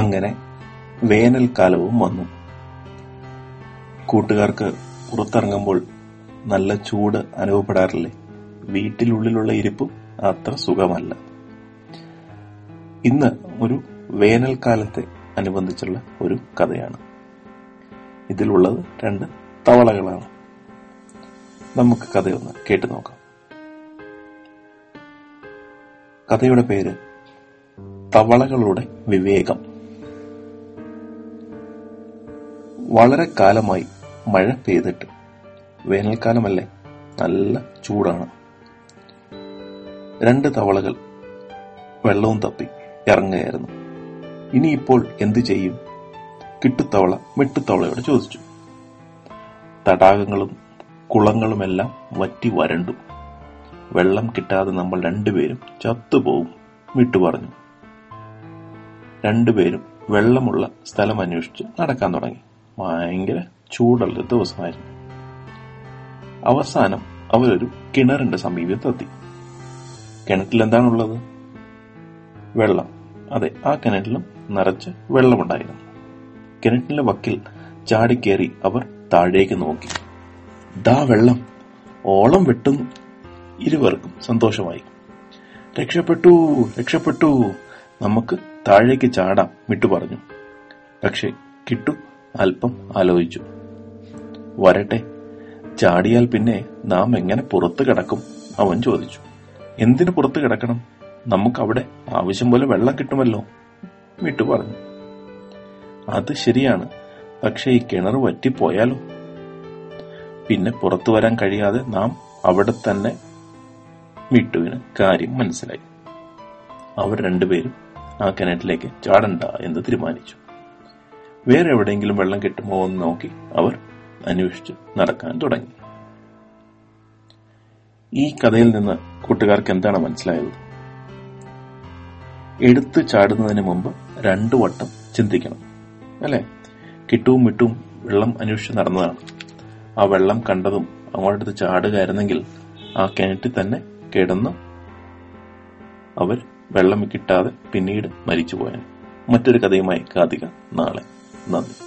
അങ്ങനെ വേനൽക്കാലവും വന്നു. കൂട്ടുകാർക്ക് പുറത്തിറങ്ങുമ്പോൾ നല്ല ചൂട് അനുഭവപ്പെടാറില്ലേ? വീട്ടിനുള്ളിലുള്ള ഇരിപ്പും അത്ര സുഖമല്ല. ഇന്ന് ഒരു വേനൽക്കാലത്തെ അനുബന്ധിച്ചുള്ള ഒരു കഥയാണ്. ഇതിലുള്ളത് രണ്ട് തവളകളാണ്. നമുക്ക് കഥയൊന്ന് കേട്ടു നോക്കാം. കഥയുടെ പേര് തവളകളുടെ വിവേകം. വളരെ കാലമായി മഴ പെയ്തിട്ട്, വേനൽക്കാലമല്ലേ, നല്ല ചൂടാണ്. രണ്ട് തവളകൾ വെള്ളവും തപ്പി ഇറങ്ങുകയായിരുന്നു. ഇനിയിപ്പോൾ എന്തു ചെയ്യും? കിട്ടുത്തവള വെട്ടുത്തവളയോട് ചോദിച്ചു. തടാകങ്ങളും കുളങ്ങളുമെല്ലാം വറ്റി വരണ്ടു. വെള്ളം കിട്ടാതെ നമ്മൾ രണ്ടുപേരും ചത്തുപോകും, വിട്ടു പറഞ്ഞു. രണ്ടുപേരും വെള്ളമുള്ള സ്ഥലം അന്വേഷിച്ച് നടക്കാൻ തുടങ്ങി. ഭയങ്കര ചൂടുള്ള ദിവസമായിരുന്നു. അവസാനം അവരൊരു കിണറിന്റെ സമീപത്തെത്തി. കിണറ്റിലെന്താണുള്ളത്? വെള്ളം. അതെ, ആ കിണറ്റിലും നിറച്ച് വെള്ളമുണ്ടായിരുന്നു. കിണറ്റിന്റെ വക്കിൽ ചാടിക്കേറി അവർ താഴേക്ക് നോക്കി. ദാ വെള്ളം ഓളം വെട്ടുന്നു. ഇരുവർക്കും സന്തോഷമായി. രക്ഷപ്പെട്ടു, രക്ഷപ്പെട്ടു, നമുക്ക് താഴേക്ക് ചാടാം, വിട്ടു പറഞ്ഞു. പക്ഷെ കിട്ടു അല്പം ആലോചിച്ചു. വരട്ടെ, ചാടിയാൽ പിന്നെ നാം എങ്ങനെ പുറത്ത് കിടക്കും? അവൻ ചോദിച്ചു. എന്തിനു പുറത്ത് കിടക്കണം? നമുക്കവിടെ ആവശ്യം പോലെ വെള്ളം കിട്ടുമല്ലോ, വിട്ടു പറഞ്ഞു. അത് ശരിയാണ്, പക്ഷെ ഈ കിണർ വറ്റിപ്പോയാലോ? പിന്നെ പുറത്തു വരാൻ കഴിയാതെ നാം അവിടെ തന്നെ. മിട്ടുവിന് കാര്യം മനസ്സിലായി. അവർ രണ്ടുപേരും ആ കിണറ്റിലേക്ക് ചാടണ്ട എന്ന് തീരുമാനിച്ചു. വേറെ എവിടെയെങ്കിലും വെള്ളം കിട്ടുമോ എന്ന് നോക്കി അവർ അന്വേഷിച്ച് നടക്കാൻ തുടങ്ങി. ഈ കഥയിൽ നിന്ന് കൂട്ടുകാർക്ക് എന്താണ് മനസ്സിലായത്? എടുത്തു ചാടുന്നതിന് മുമ്പ് രണ്ടു വട്ടം ചിന്തിക്കണം, അല്ലെ? കിട്ടും മിട്ടും വെള്ളം അന്വേഷിച്ച് നടന്നതാണ്. ആ വെള്ളം കണ്ടതും അങ്ങോട്ടടുത്ത് ചാടുകയായിരുന്നെങ്കിൽ ആ കിണറ്റിൽ തന്നെ കിടന്ന് അവർ വെള്ളം കിട്ടാതെ പിന്നീട് മരിച്ചു പോയാൽ. മറ്റൊരു കഥയുമായി കാതിക നാളെ. നന്ദി.